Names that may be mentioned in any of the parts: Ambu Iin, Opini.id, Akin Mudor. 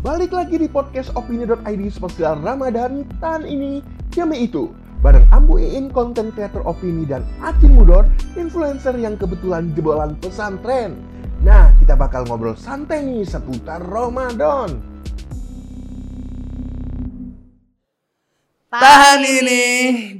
Balik lagi di podcast Opini.id spesial Ramadan tahun ini, Jami Itu. Bareng Ambu Iin, konten kreator Opini, dan Akin Mudor, influencer yang kebetulan jebolan pesantren. Nah, kita bakal ngobrol santai nih seputar Ramadan. Tahan ini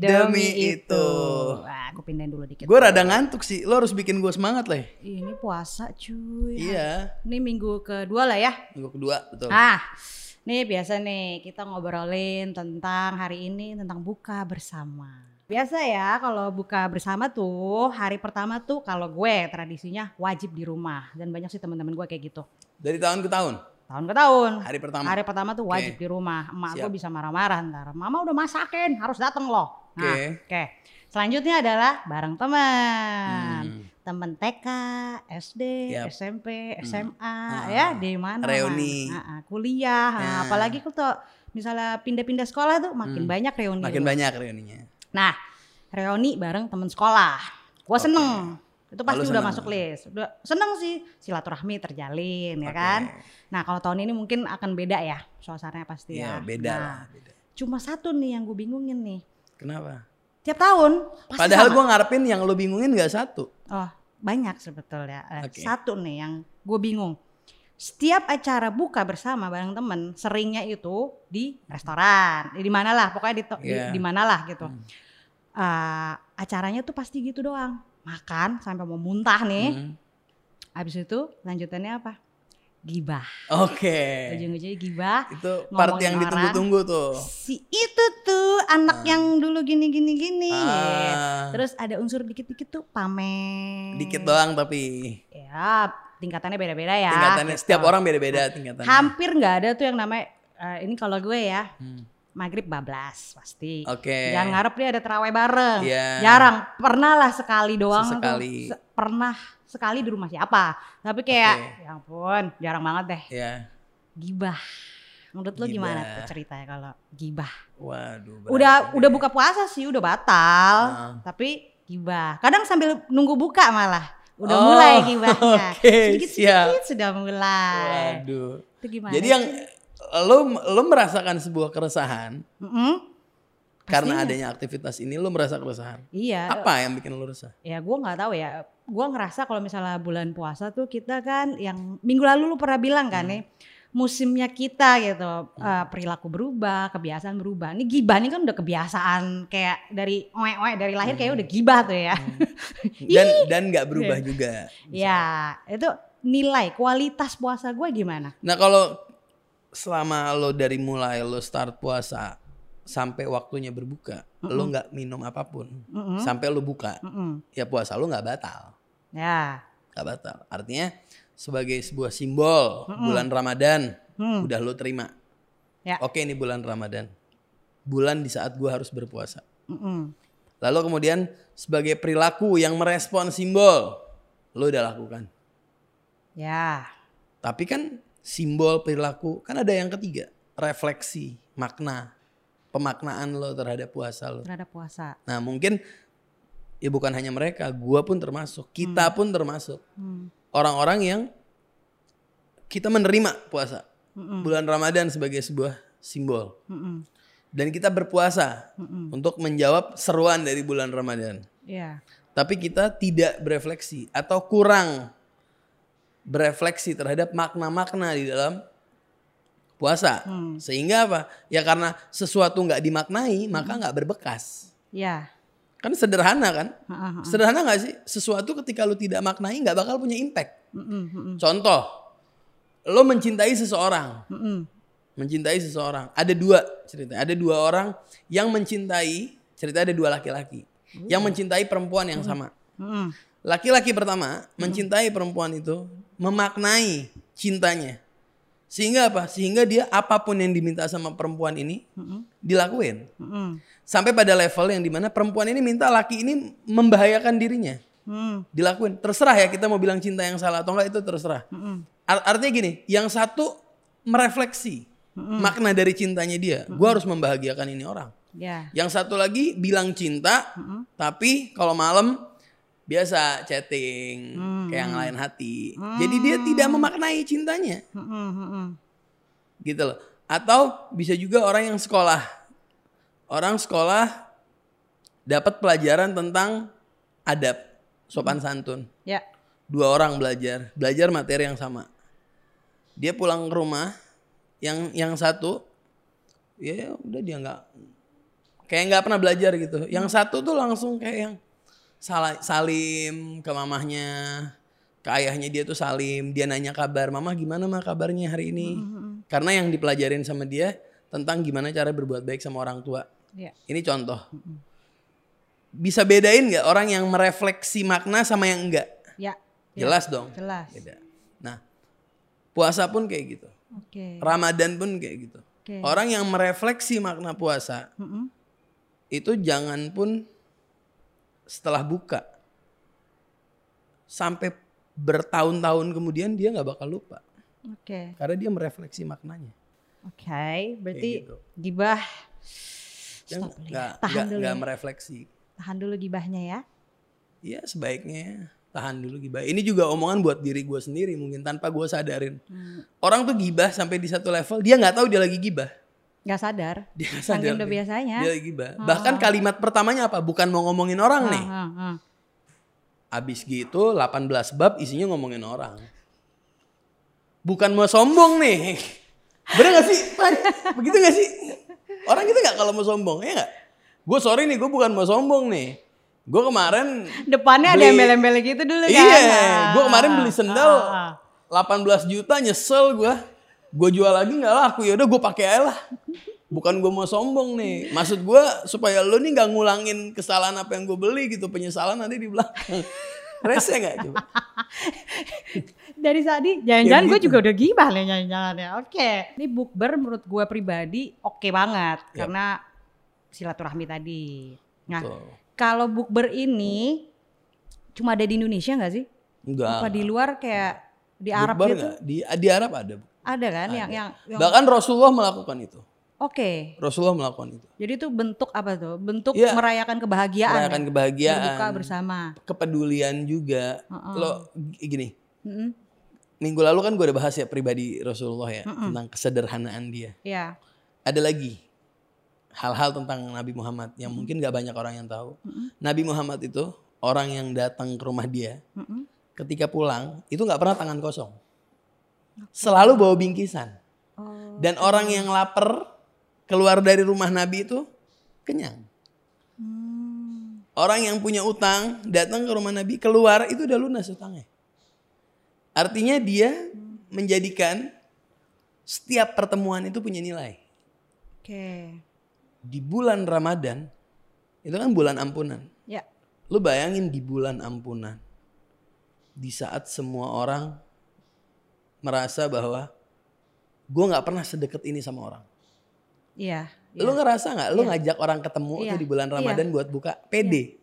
demi itu. Wah, aku pindahin dulu dikit. Gue rada ngantuk sih, lo harus bikin gue semangat lah. Ini puasa cuy. Iya. Ini minggu kedua lah ya. Minggu kedua, betul. Ah, nih biasa nih kita ngobrolin tentang hari ini, tentang buka bersama. Biasa ya kalau buka bersama tuh, hari pertama tuh kalau gue tradisinya wajib di rumah. Dan banyak sih teman-teman gue kayak gitu. Dari tahun ke tahun? Tahun ke tahun. Hari pertama tuh wajib di rumah. Emak gue bisa marah-marah ntar. Mama udah masakin, harus dateng loh. Nah, oke. Selanjutnya adalah bareng teman. Teman TK, SD, SMP, SMA, ya di mana? Reuni. Kuliah. Nah, apalagi kalau misalnya pindah-pindah sekolah tuh makin banyak reuni. Makin banyak reuninya. Nah, reuni bareng teman sekolah. Gue seneng. Itu pasti udah masuk list. Udah seneng sih, silaturahmi terjalin ya kan. Nah, kalau tahun ini mungkin akan beda ya suasananya pasti ya. Beda nah, lah. Beda. Cuma satu nih yang gue bingungin nih. Kenapa? Tiap tahun. Padahal gue ngarepin yang lo bingungin gak satu. Oh, banyak sebetulnya. Satu nih yang gue bingung. Setiap acara buka bersama bareng temen seringnya itu di restoran. Di manalah, pokoknya di manalah gitu. Acaranya tuh pasti gitu doang. Makan sampai mau muntah nih. Habis itu lanjutannya apa? Gibah. Oke. Ujung-ujungnya gibah. Itu part yang ditunggu-tunggu tuh. Si itu tuh anak yang dulu gini-gini. Terus ada unsur dikit-dikit tuh pamer. Dikit doang tapi. Ya tingkatannya beda-beda ya. Tingkatannya gitu. Setiap orang beda-beda tingkatannya. Hampir gak ada tuh yang namanya, ini kalau gue ya. Maghrib bablas pasti. Jangan ngarep dia ada terawih bareng. Jarang, pernah lah sekali doang. Sesekali. Tuh, pernah sekali di rumah siapa. Tapi kayak, ya ampun, jarang banget deh. Gibah. Menurut lo gimana tuh ceritanya kalau gibah? Waduh. Udah buka puasa sih, udah batal. Tapi gibah. Kadang sambil nunggu buka malah. Udah mulai gibahnya. Sedikit-sedikit sudah mulai. Waduh. Itu gimana? Jadi yang Lo merasakan sebuah keresahan karena adanya aktivitas ini, lo merasa keresahan. Iya. Apa yang bikin lo resah? Ya gue nggak tahu ya. Gue ngerasa kalau misalnya bulan puasa tuh kita kan yang minggu lalu lo pernah bilang kan nih musimnya kita gitu, perilaku berubah, kebiasaan berubah. Ini gibah nih kan udah kebiasaan kayak dari dari lahir kayak udah gibah tuh ya. Dan nggak berubah juga. Ya itu nilai kualitas puasa gue gimana? Nah kalau selama lo dari mulai lo start puasa sampai waktunya berbuka, lo nggak minum apapun sampai lo buka, ya puasa lo nggak batal. Ya. Nggak batal. Artinya sebagai sebuah simbol bulan Ramadan udah lo terima. Ya. Oke, ini bulan Ramadan, bulan di saat gue harus berpuasa. Lalu kemudian sebagai perilaku yang merespon simbol, lo udah lakukan. Ya. Tapi kan simbol perilaku kan ada yang ketiga, refleksi, makna, pemaknaan lo terhadap puasa lo. Terhadap puasa. Nah mungkin ya bukan hanya mereka, gua pun termasuk, kita pun termasuk orang-orang yang kita menerima puasa bulan Ramadan sebagai sebuah simbol dan kita berpuasa untuk menjawab seruan dari bulan Ramadan. Yeah. Tapi kita tidak berefleksi atau kurang berefleksi terhadap makna-makna di dalam puasa. Sehingga apa? Ya karena sesuatu gak dimaknai maka gak berbekas. Ya. Kan sederhana kan? Sederhana gak sih? Sesuatu ketika lu tidak maknai gak bakal punya impact. Contoh, lu mencintai seseorang. Mencintai seseorang. Ada dua cerita. Ada dua orang yang mencintai, cerita ada dua laki-laki. Yang mencintai perempuan yang sama. Laki-laki pertama mencintai perempuan itu, memaknai cintanya. Sehingga apa? Sehingga dia apapun yang diminta sama perempuan ini dilakuin. Sampai pada level yang dimana perempuan ini minta laki ini membahayakan dirinya. Dilakuin. Terserah ya, kita mau bilang cinta yang salah atau enggak itu terserah. Artinya gini, yang satu merefleksi makna dari cintanya dia. Gua harus membahagiakan ini orang. Yeah. Yang satu lagi bilang cinta tapi kalau malam biasa chatting kayak ngelain hati. Jadi dia tidak memaknai cintanya. gitu loh. Atau bisa juga orang yang sekolah. Orang sekolah dapat pelajaran tentang adab, sopan santun. Ya. Dua orang belajar materi yang sama. Dia pulang ke rumah, yang satu ya udah dia nggak pernah belajar gitu. Yang satu tuh langsung kayak yang salim ke mamahnya, ke ayahnya dia tuh salim. Dia nanya kabar, "Mama gimana mah kabarnya hari ini?" Mm-hmm. Karena yang dipelajarin sama dia tentang gimana cara berbuat baik sama orang tua. Ya. Ini contoh. Mm-hmm. Bisa bedain nggak orang yang merefleksi makna sama yang enggak? Ya, jelas ya, dong. Jelas. Beda. Nah, puasa pun kayak gitu. Okay. Ramadan pun kayak gitu. Okay. Orang yang merefleksi makna puasa itu jangan pun setelah buka sampai bertahun-tahun kemudian dia nggak bakal lupa. Okay. Karena dia merefleksi maknanya. Oke, okay. Berarti gibah. Nggak merefleksi. Tahan dulu gibahnya ya. Iya sebaiknya tahan dulu gibah. Ini juga omongan buat diri gue sendiri mungkin tanpa gue sadarin. Orang tuh gibah sampai di satu level dia nggak tahu dia lagi gibah. Nggak sadar. Dia nggak sadar. Udah biasanya. Dia lagi gibah. Bahkan kalimat pertamanya apa? Bukan mau ngomongin orang nih. Abis gitu 18 bab isinya ngomongin orang. Bukan mau sombong nih. Bener nggak sih? Begitu nggak sih? Orang gitu nggak kalau mau sombong ya nggak? Gue sorry nih, gue bukan mau sombong nih. Gue kemarin depannya beli, ada embel-embel gitu dulu kan. Iya, gue kemarin beli sendal 18 juta nyesel gue. Gue jual lagi nggak laku, ya udah gue pakai aja lah. Bukan gue mau sombong nih. Maksud gue supaya lo nih nggak ngulangin kesalahan apa yang gue beli gitu, penyesalan nanti di belakang. Rese nggak coba? Dari tadi jangan-jangan ya gue juga udah gibah nih jangan-jangan. Oke, ini bukber menurut gue pribadi oke banget ya. Karena silaturahmi tadi. Nah, kalau bukber ini cuma ada di Indonesia nggak sih? Enggak. Apa di luar kayak di Arab bukber gitu? Di Arab ada. Ada kan? Ada. Yang bahkan Rasulullah melakukan itu. Oke. Okay. Rasulullah melakukan itu. Jadi itu bentuk apa tuh? Bentuk merayakan kebahagiaan. Merayakan kebahagiaan. Berbuka bersama. Kepedulian juga. Lo gini. Minggu lalu kan gue udah bahas ya pribadi Rasulullah ya tentang kesederhanaan dia. Iya. Ada lagi hal-hal tentang Nabi Muhammad yang mungkin gak banyak orang yang tahu. Nabi Muhammad itu orang yang datang ke rumah dia ketika pulang itu gak pernah tangan kosong, selalu bawa bingkisan. Dan orang yang lapar keluar dari rumah Nabi itu kenyang. Orang yang punya utang datang ke rumah Nabi, keluar itu udah lunas utangnya. Artinya dia menjadikan setiap pertemuan itu punya nilai. Oke. Di bulan Ramadan, itu kan bulan ampunan. Ya. Lu bayangin di bulan ampunan. Di saat semua orang merasa bahwa gue gak pernah sedekat ini sama orang. Iya. Ya. Lu ngerasa gak? Lu ngajak orang ketemu tuh di bulan Ramadan buat buka PD.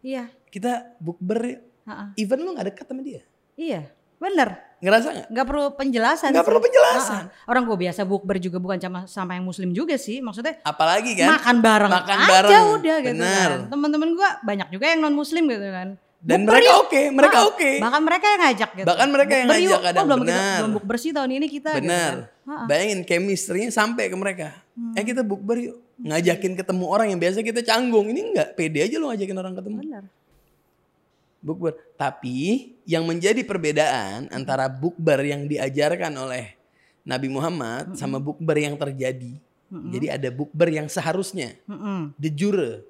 Iya. Kita bukber. Even lu gak dekat sama dia. Iya. Bener. Ngerasa gak? Gak perlu penjelasan. Gak perlu penjelasan. Orang gue biasa bukber juga bukan sama yang muslim juga sih. Maksudnya apalagi kan makan bareng. Makan bareng aja udah gitu kan. Temen-temen gue banyak juga yang non muslim gitu kan. Dan bukber mereka oke. Bahkan mereka yang ngajak gitu. Bahkan mereka yang bukber ngajak kadang. Belum bukber sih tahun ini kita. Bener. Gitu kan. Bayangin chemistry-nya sampai ke mereka. Kita bukber yuk. Ngajakin ketemu orang yang biasa kita canggung. Ini enggak, pede aja lo ngajakin orang ketemu. Bener. Bukber. Tapi yang menjadi perbedaan antara bukber yang diajarkan oleh Nabi Muhammad sama bukber yang terjadi. Jadi ada bukber yang seharusnya, de jure.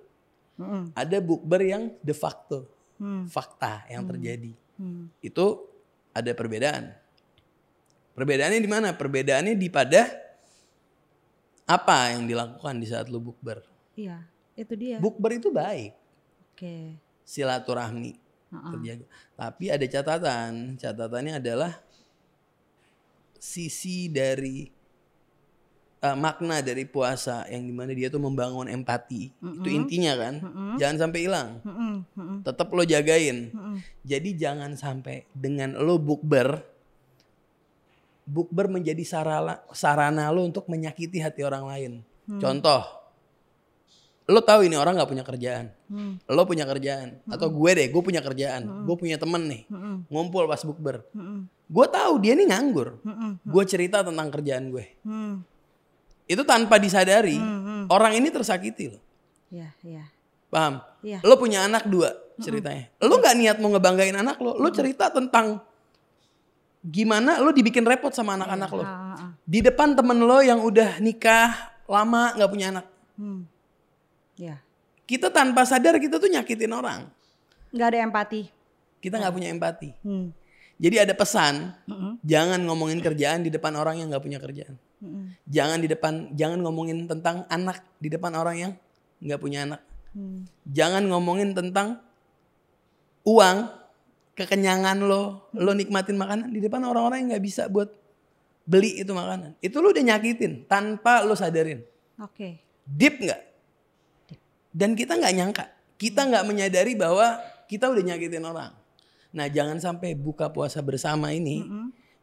Ada bukber yang de facto, fakta yang terjadi. Itu ada perbedaan. Perbedaannya di mana? Perbedaannya di pada apa yang dilakukan di saat lu bukber. Iya, itu dia. Bukber itu baik. Oke. Silaturahmi. Terjaga. Tapi ada catatannya adalah sisi dari makna dari puasa yang dimana dia tuh membangun empati. Itu intinya kan. Jangan sampai hilang. Tetap lo jagain. Jadi jangan sampai dengan lo bukber menjadi sarana lo untuk menyakiti hati orang lain. Contoh, lo tahu ini orang nggak punya kerjaan, lo punya kerjaan, atau gue deh, gue punya kerjaan, gue punya temen nih, ngumpul pas bukber, gue tahu dia nih nganggur, gue cerita tentang kerjaan gue, itu tanpa disadari orang ini tersakiti lo, paham? Lo punya anak dua ceritanya, lo nggak niat mau ngebanggain anak lo, lo cerita tentang gimana lo dibikin repot sama anak-anak lo, di depan temen lo yang udah nikah lama nggak punya anak. Ya. Kita tanpa sadar kita tuh nyakitin orang. Gak ada empati. Kita gak punya empati. Jadi ada pesan, jangan ngomongin kerjaan di depan orang yang gak punya kerjaan. Jangan ngomongin tentang anak di depan orang yang gak punya anak. Jangan ngomongin tentang uang, kekenyangan lo, lo nikmatin makanan di depan orang-orang yang gak bisa buat beli itu makanan. Itu lo udah nyakitin tanpa lo sadarin. Oke. Deep gak? Dan kita nggak nyangka, kita nggak menyadari bahwa kita udah nyakitin orang. Nah, jangan sampai buka puasa bersama ini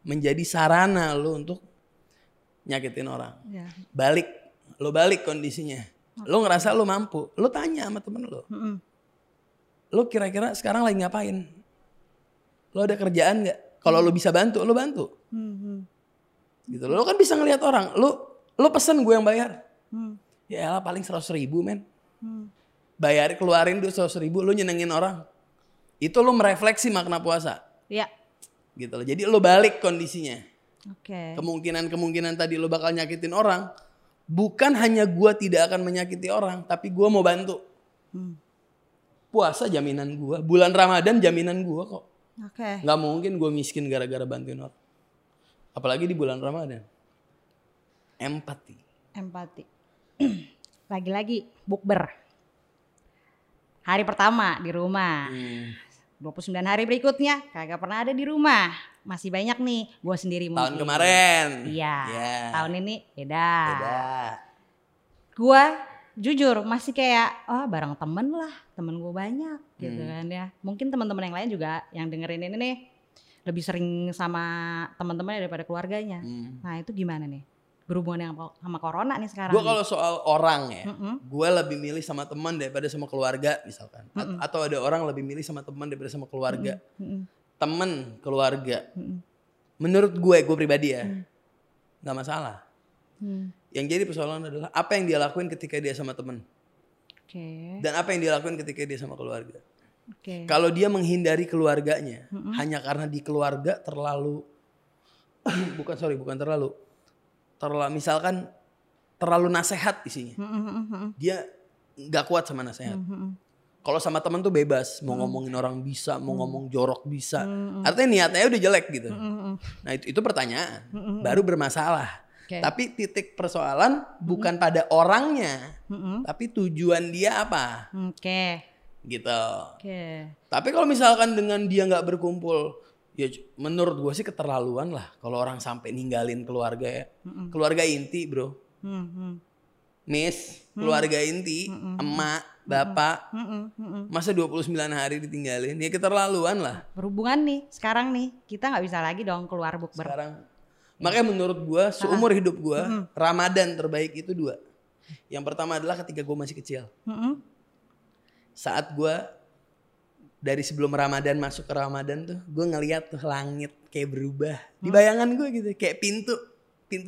menjadi sarana lo untuk nyakitin orang. Yeah. Balik kondisinya. Okay. Lo ngerasa lo mampu, lo tanya sama temen lo. Lo kira-kira sekarang lagi ngapain? Lo ada kerjaan nggak? Kalau lo bisa bantu, lo bantu. Gitu. Lo kan bisa ngelihat orang. Lo pesen gue yang bayar. Ya elah paling 100.000 men. Bayar keluarin 200.000 lu nyenengin orang, itu lu merefleksi makna puasa. Iya. Gitu loh. Jadi lu balik kondisinya. Oke. Kemungkinan tadi lu bakal nyakitin orang, bukan hanya gua tidak akan menyakiti orang, tapi gua mau bantu. Puasa jaminan gua, bulan Ramadan jaminan gua kok. Oke. Gak mungkin gua miskin gara-gara bantuin orang. Apalagi di bulan Ramadan. Empati. Lagi-lagi bukber. Hari pertama di rumah. 29 hari berikutnya kagak pernah ada di rumah. Masih banyak nih gue sendiri mungkin. Tahun kemarin. Iya. Yeah. Tahun ini beda. Gue jujur masih kayak bareng temen lah. Temen gue banyak gitu kan ya. Mungkin teman-teman yang lain juga yang dengerin ini nih lebih sering sama teman-temannya daripada keluarganya. Nah, itu gimana nih? Berhubungan yang sama corona nih sekarang. Gue kalau soal orang ya, gue lebih milih sama teman daripada sama keluarga misalkan. Atau ada orang lebih milih sama teman daripada sama keluarga. Temen, keluarga. Menurut gue pribadi ya, gak masalah. Yang jadi persoalan adalah apa yang dia lakuin ketika dia sama temen. Okay. Dan apa yang dia lakuin ketika dia sama keluarga. Okay. Kalau dia menghindari keluarganya, hanya karena di keluarga terlalu nasehat isinya. Dia gak kuat sama nasehat. Kalau sama teman tuh bebas. Mau ngomongin orang bisa. Mau ngomong jorok bisa. Artinya niatnya udah jelek gitu. Nah itu pertanyaan. Baru bermasalah. Okay. Tapi titik persoalan bukan pada orangnya. Tapi tujuan dia apa. Oke. Gitu. Okay. Tapi kalau misalkan dengan dia gak berkumpul. Ya menurut gue sih keterlaluan lah kalau orang sampai ninggalin keluarga ya. Keluarga inti bro. Miss, keluarga inti, emak, bapak. Masa 29 hari ditinggalin, ya keterlaluan lah. Berhubungan nih, sekarang nih kita gak bisa lagi dong keluar bukber. Sekarang. Makanya menurut gue seumur hidup gue, Ramadan terbaik itu dua. Yang pertama adalah ketika gue masih kecil. Saat gue dari sebelum Ramadan masuk ke Ramadan tuh gue ngeliat tuh langit kayak berubah. Di bayangan gue gitu kayak pintu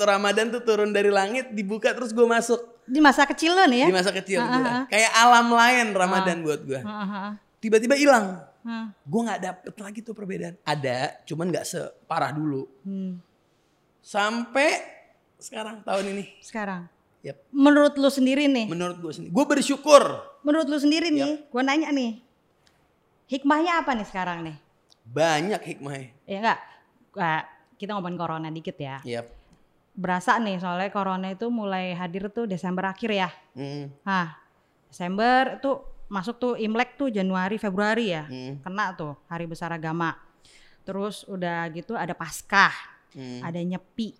Ramadan tuh turun dari langit dibuka terus gue masuk. Di masa kecil lo nih ya? Di masa kecil gue. Kayak alam lain Ramadan buat gue. Tiba-tiba hilang. Gue gak dapet lagi tuh perbedaan. Ada cuman gak separah dulu. Sampai sekarang tahun ini. Sekarang? Yep. Menurut lo sendiri nih? Menurut gue sendiri. Gue bersyukur. Menurut lo sendiri nih gue nanya nih. Hikmahnya apa nih sekarang nih? Banyak hikmahnya. Iya enggak? Kita ngomongin corona dikit ya. Yep. Berasa nih soalnya corona itu mulai hadir tuh Desember akhir ya. Nah, Desember itu masuk tuh Imlek tuh Januari Februari ya. Kena tuh hari besar agama. Terus udah gitu ada Paskah, ada Nyepi.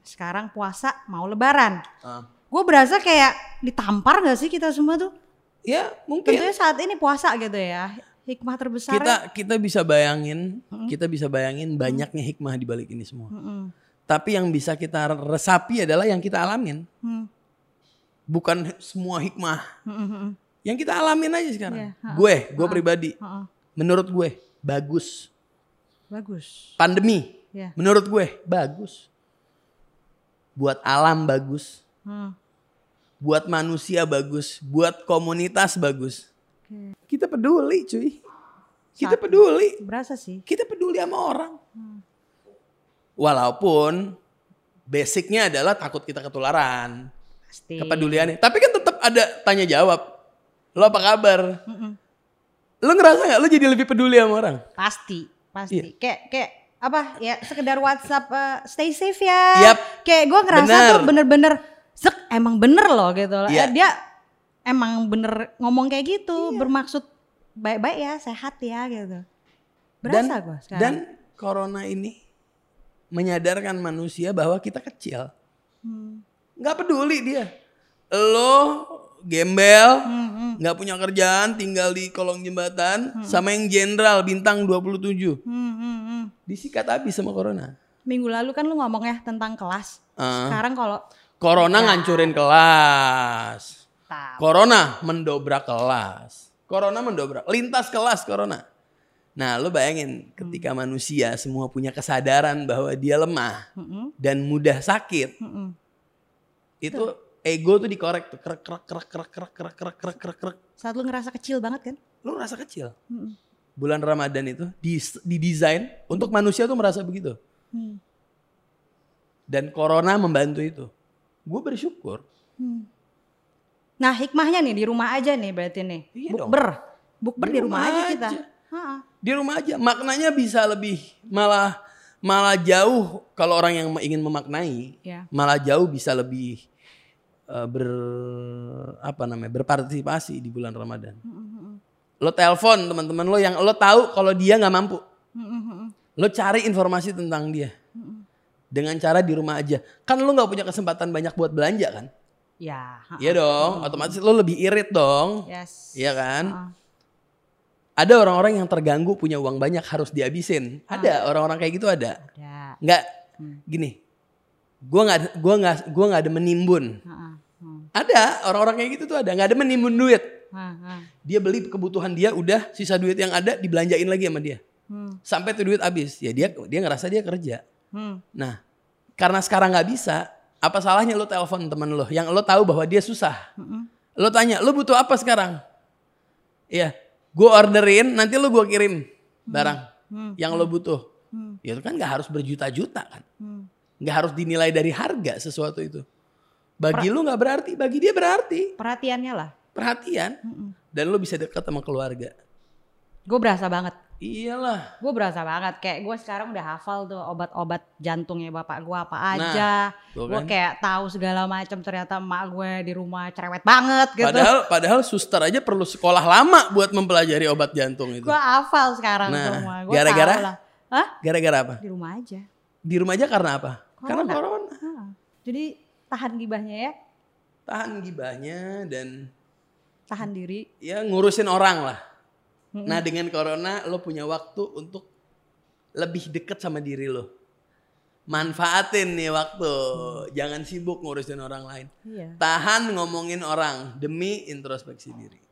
Sekarang puasa mau Lebaran. Gue berasa kayak ditampar gak sih kita semua tuh? Ya mungkin. Tentunya saat ini puasa gitu ya. Hikmah terbesar kita bisa bayangin banyaknya hikmah di balik ini semua. Tapi yang bisa kita resapi adalah yang kita alamin. bukan semua hikmah. Yang kita alamin aja sekarang. Yeah. Gue pribadi. Menurut gue bagus. Bagus. Pandemi. Yeah. Menurut gue bagus. Buat alam bagus. Buat manusia bagus, buat komunitas bagus. Okay. Kita peduli, cuy. Kita peduli. Berasa sih. Kita peduli sama orang. Walaupun basicnya adalah takut kita ketularan. Pasti. Kepeduliannya. Tapi kan tetap ada tanya jawab. Lo apa kabar? Lo ngerasa gak lo jadi lebih peduli sama orang? Pasti. Yeah. Kayak apa ya, sekedar WhatsApp stay safe ya. Yep. Kayak gue ngerasa tuh bener-bener emang bener loh gitu. Yeah. Dia emang bener ngomong kayak gitu, yeah. Bermaksud baik-baik ya, sehat ya gitu. Berasa gue sekarang. Dan corona ini menyadarkan manusia bahwa kita kecil. Gak peduli dia. Lo gembel, gak punya kerjaan, tinggal di kolong jembatan, sama yang jenderal bintang 27. Disikat habis sama corona. Minggu lalu kan lu ngomong ya tentang kelas. Sekarang kalau corona ngancurin kelas. Corona mendobrak kelas. Corona mendobrak lintas kelas corona. Nah, lu bayangin ketika manusia semua punya kesadaran bahwa dia lemah dan mudah sakit. Itu ego tuh dikorek tuh, krek. Saat lu ngerasa kecil banget kan? Lu ngerasa kecil. Bulan Ramadan itu didesain untuk manusia tuh merasa begitu. Dan corona membantu itu. Gue bersyukur. Nah, hikmahnya nih di rumah aja nih berarti nih. Iya Bukber di rumah aja kita. Di rumah aja. Maknanya bisa lebih malah jauh kalau orang yang ingin memaknai, malah jauh bisa lebih berpartisipasi di bulan Ramadan. Lo telepon teman-teman lo yang lo tahu kalau dia nggak mampu, lo cari informasi tentang dia dengan cara di rumah aja. Kan lo nggak punya kesempatan banyak buat belanja kan? Ya. Iya dong. Otomatis lo lebih irit dong. Yes. Iya kan? Ada orang-orang yang terganggu punya uang banyak harus dihabisin. Ada orang-orang kayak gitu ada. Nggak gini. Gue nggak ada menimbun. Ada orang-orang kayak gitu tuh ada, nggak ada menimbun duit. Dia beli kebutuhan dia, udah sisa duit yang ada dibelanjain lagi sama dia. Sampai tuh duit habis, ya dia ngerasa dia kerja. Nah, karena sekarang nggak bisa, apa salahnya lo telepon teman lo yang lo tahu bahwa dia susah. Lo tanya, lo butuh apa sekarang? Iya, gue orderin, nanti lo gue kirim barang yang lo butuh. Ya itu kan nggak harus berjuta-juta kan. Gak harus dinilai dari harga sesuatu itu. Bagi lu gak berarti, bagi dia berarti. Perhatiannya lah. Perhatian. Dan lu bisa dekat sama keluarga. Gue berasa banget. Iyalah. Gue berasa banget. Kayak gue sekarang udah hafal tuh obat-obat jantungnya bapak gue apa aja. Nah, gue kayak tahu segala macam. Ternyata emak gue di rumah cerewet banget gitu. Padahal suster aja perlu sekolah lama buat mempelajari obat jantung itu. Gue hafal sekarang semua. Gua gara-gara? Hah? Gara-gara apa? Di rumah aja. Di rumah aja karena apa? Karena corona. Jadi tahan gibahnya ya. Tahan gibahnya dan tahan diri. Ya ngurusin orang lah. Nah dengan corona lo punya waktu untuk lebih dekat sama diri lo. Manfaatin nih waktu. Jangan sibuk ngurusin orang lain. Iya. Tahan ngomongin orang demi introspeksi diri.